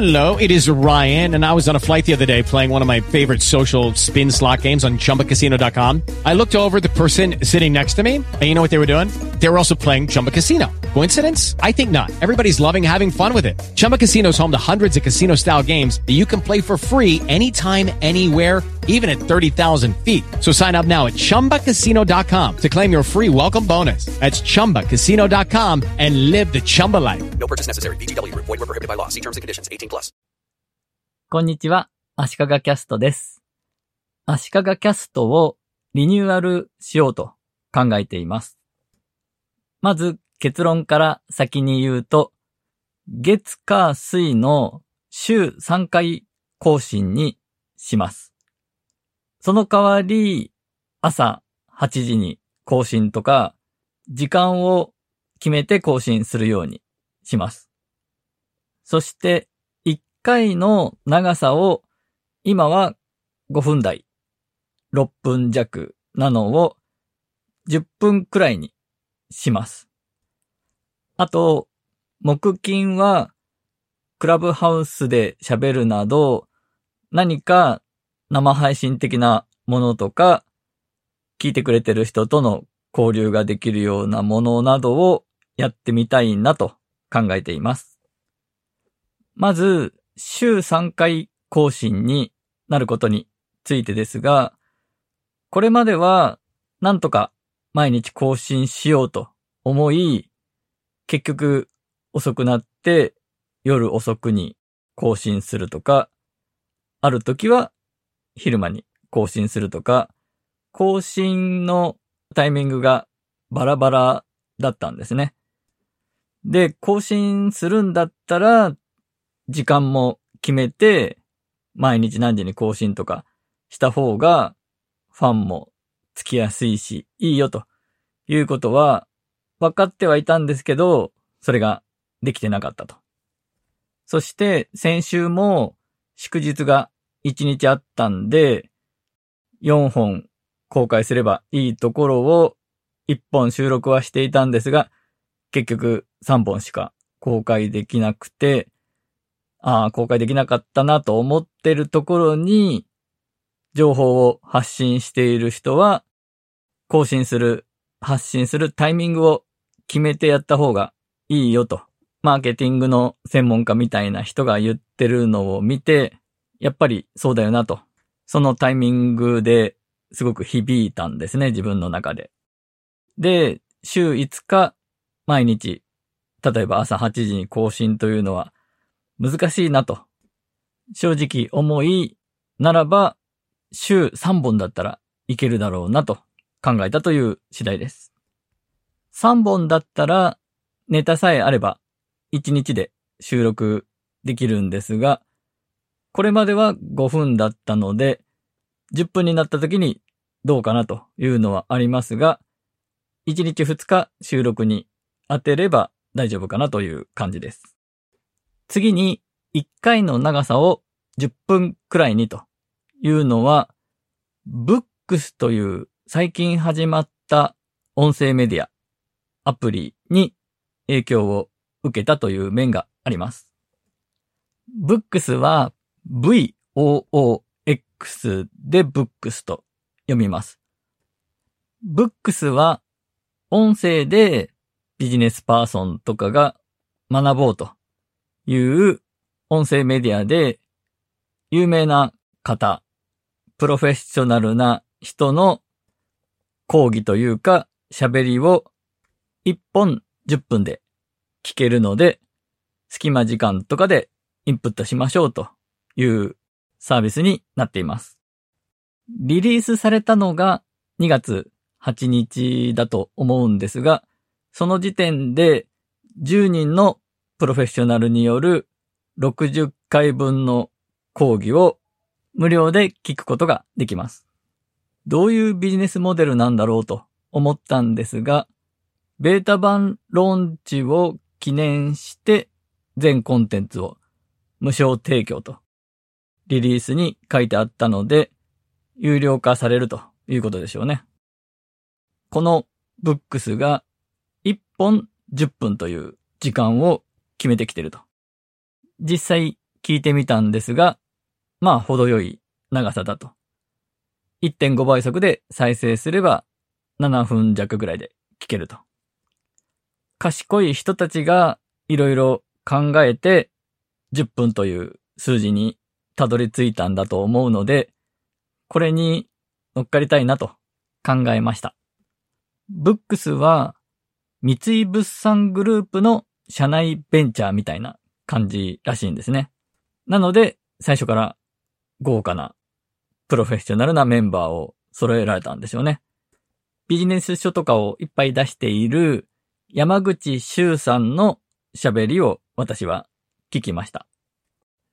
Hello, it is Ryan, and I was on a flight the other day playing one of my favorite social spin slot games on Chumbacasino.com. I looked over at the person sitting next to me, and you know what they were doing? They were also playing Chumba Casino. Coincidence? I think not. Everybody's loving having fun with it. Chumba Casino's home to hundreds of casino-style games that you can play for free anytime, anywhere, even at 30,000 feet. So sign up now at ChumbaCasino.com to claim your free welcome bonus. That's ChumbaCasino.com and live the Chumba life. No purchase necessary. VGW. Void where prohibited by law. See terms and conditions. 18+. こんにちは。足利キャストです。足利キャストをリニューアルしようと考えています。まず結論から先に言うと、月火水の週3回更新にします。その代わり、朝8時に更新とか、時間を決めて更新するようにします。そして、1回の長さを、今は5分台、6分弱なのを、10分くらいにします。あと、木金は、クラブハウスで喋るなど、何か、生配信的なものとか、聞いてくれてる人との交流ができるようなものなどをやってみたいなと考えています。まず、週3回更新になることについてですが、これまではなんとか毎日更新しようと思い、結局遅くなって夜遅くに更新するとか、ある時は昼間に更新するとか、更新のタイミングがバラバラだったんですね。で、更新するんだったら、時間も決めて、毎日何時に更新とかした方が、ファンもつきやすいし、いいよということは、分かってはいたんですけど、それができてなかったと。そして、先週も祝日が1日あったんで、4本公開すればいいところを1本収録はしていたんですが、結局3本しか公開できなくて、公開できなかったなと思ってるところに、情報を発信している人は、発信するタイミングを決めてやった方がいいよと、マーケティングの専門家みたいな人が言ってるのを見て、やっぱりそうだよなと、そのタイミングですごく響いたんですね、自分の中で。で、週5日毎日、例えば朝8時に更新というのは難しいなと、正直思いならば、週3本だったらいけるだろうなと考えたという次第です。3本だったらネタさえあれば1日で収録できるんですが、これまでは5分だったので、10分になった時にどうかなというのはありますが、1日2日収録に当てれば大丈夫かなという感じです。次に1回の長さを10分くらいにというのは、ブックスという最近始まった音声メディア、アプリに影響を受けたという面があります。ブックスはVOOX でブックスと読みます。ブックスは音声でビジネスパーソンとかが学ぼうという音声メディアで、有名な方、プロフェッショナルな人の講義というか喋りを1本10分で聞けるので、隙間時間とかでインプットしましょうというサービスになっています。リリースされたのが2月8日だと思うんですが、その時点で10人のプロフェッショナルによる60回分の講義を無料で聞くことができます。どういうビジネスモデルなんだろうと思ったんですが、ベータ版ローンチを記念して全コンテンツを無償提供とリリースに書いてあったので、有料化されるということでしょうね。このブックスが1本10分という時間を決めてきていると。実際聞いてみたんですが、まあ程よい長さだと。1.5 倍速で再生すれば7分弱ぐらいで聞けると。賢い人たちがいろいろ考えて10分という数字にたどり着いたんだと思うので、これに乗っかりたいなと考えました。ブックスは三井物産グループの社内ベンチャーみたいな感じらしいんですね。なので最初から豪華なプロフェッショナルなメンバーを揃えられたんでしょうね。ビジネス書とかをいっぱい出している山口周さんの喋りを私は聞きました。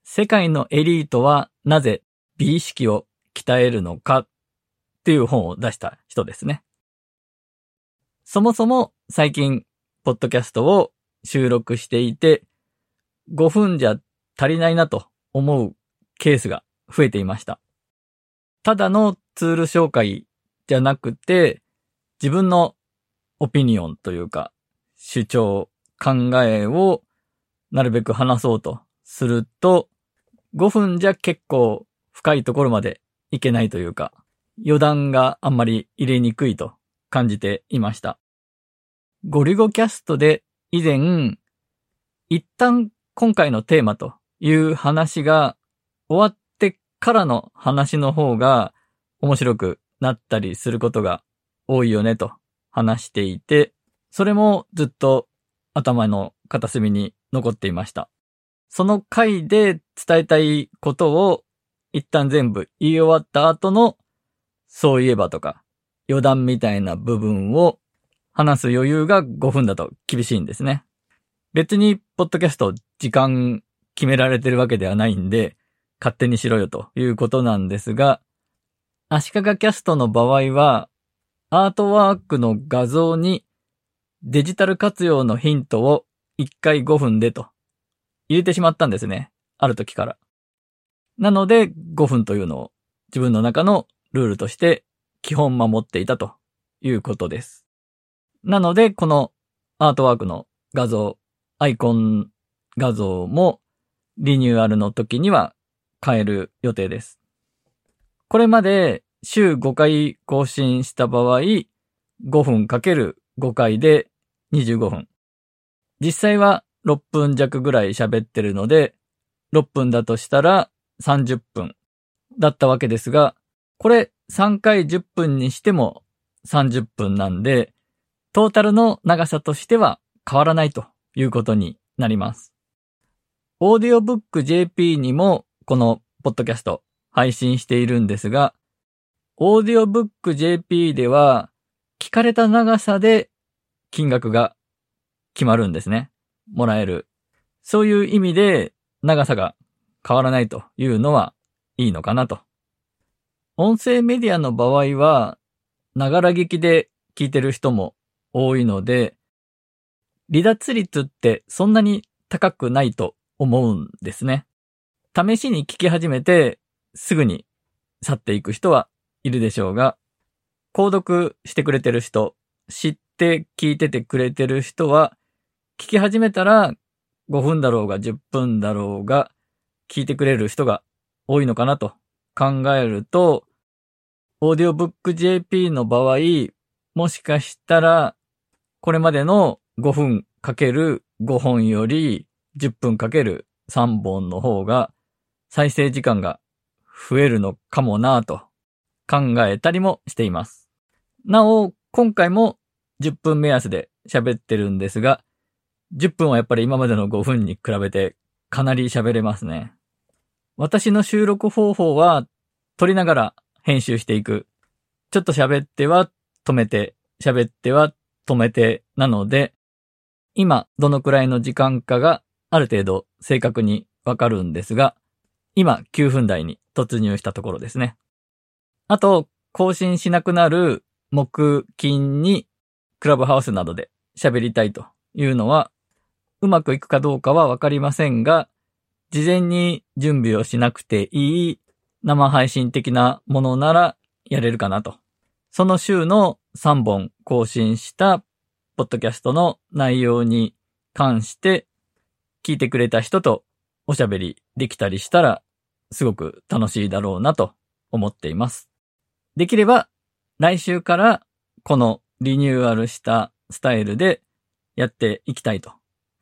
世界のエリートはなぜ美意識を鍛えるのかっていう本を出した人ですね。そもそも最近ポッドキャストを収録していて5分じゃ足りないなと思うケースが増えていました。ただのツール紹介じゃなくて自分のオピニオンというか主張、考えをなるべく話そうとすると5分じゃ結構深いところまでいけないというか余談があんまり入れにくいと感じていました。ゴリゴキャストで以前一旦今回のテーマという話が終わってからの話の方が面白くなったりすることが多いよねと話していて、それもずっと頭の片隅に残っていました。その回で伝えたいことを一旦全部言い終わった後のそういえばとか余談みたいな部分を話す余裕が5分だと厳しいんですね。別にポッドキャスト時間決められてるわけではないんで勝手にしろよということなんですが、足利キャストの場合はアートワークの画像にデジタル活用のヒントを1回5分でと入れてしまったんですね。ある時から。なので5分というのを自分の中のルールとして基本守っていたということです。なのでこのアートワークの画像、アイコン画像もリニューアルの時には変える予定です。これまで週5回更新した場合、5分×5回で25分。実際は6分弱ぐらい喋ってるので、6分だとしたら30分だったわけですが、これ3回10分にしても30分なんで、トータルの長さとしては変わらないということになります。オーディオブック JP にもこのポッドキャスト配信しているんですが、オーディオブック JP では聞かれた長さで金額が決まるんですね。もらえる。そういう意味で長さが変わらないというのはいいのかなと。音声メディアの場合は、ながら聞きで聞いてる人も多いので、離脱率ってそんなに高くないと思うんですね。試しに聞き始めてすぐに去っていく人はいるでしょうが、購読してくれてる人、知って聞いててくれてる人は、聞き始めたら5分だろうが10分だろうが聞いてくれる人が多いのかなと考えると、オーディオブック JP の場合、もしかしたらこれまでの5分×5本より10分×3本の方が再生時間が増えるのかもなぁと考えたりもしています。なお、今回も10分目安で喋ってるんですが、10分はやっぱり今までの5分に比べてかなり喋れますね。私の収録方法は撮りながら編集していく。ちょっと喋っては止めて、喋っては止めてなので、今どのくらいの時間かがある程度正確にわかるんですが、今9分台に突入したところですね。あと、更新しなくなる木金にクラブハウスなどで喋りたいというのは、うまくいくかどうかはわかりませんが、事前に準備をしなくていい生配信的なものならやれるかなと。その週の3本更新したポッドキャストの内容に関して聞いてくれた人とおしゃべりできたりしたらすごく楽しいだろうなと思っています。できれば来週からこのリニューアルしたスタイルでやっていきたいと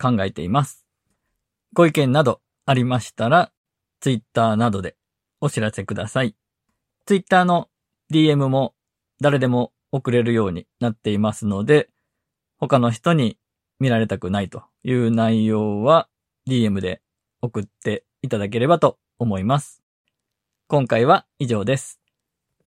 考えています。ご意見などありましたらツイッターなどでお知らせください。ツイッターの DM も誰でも送れるようになっていますので、他の人に見られたくないという内容は DM で送っていただければと思います。今回は以上です。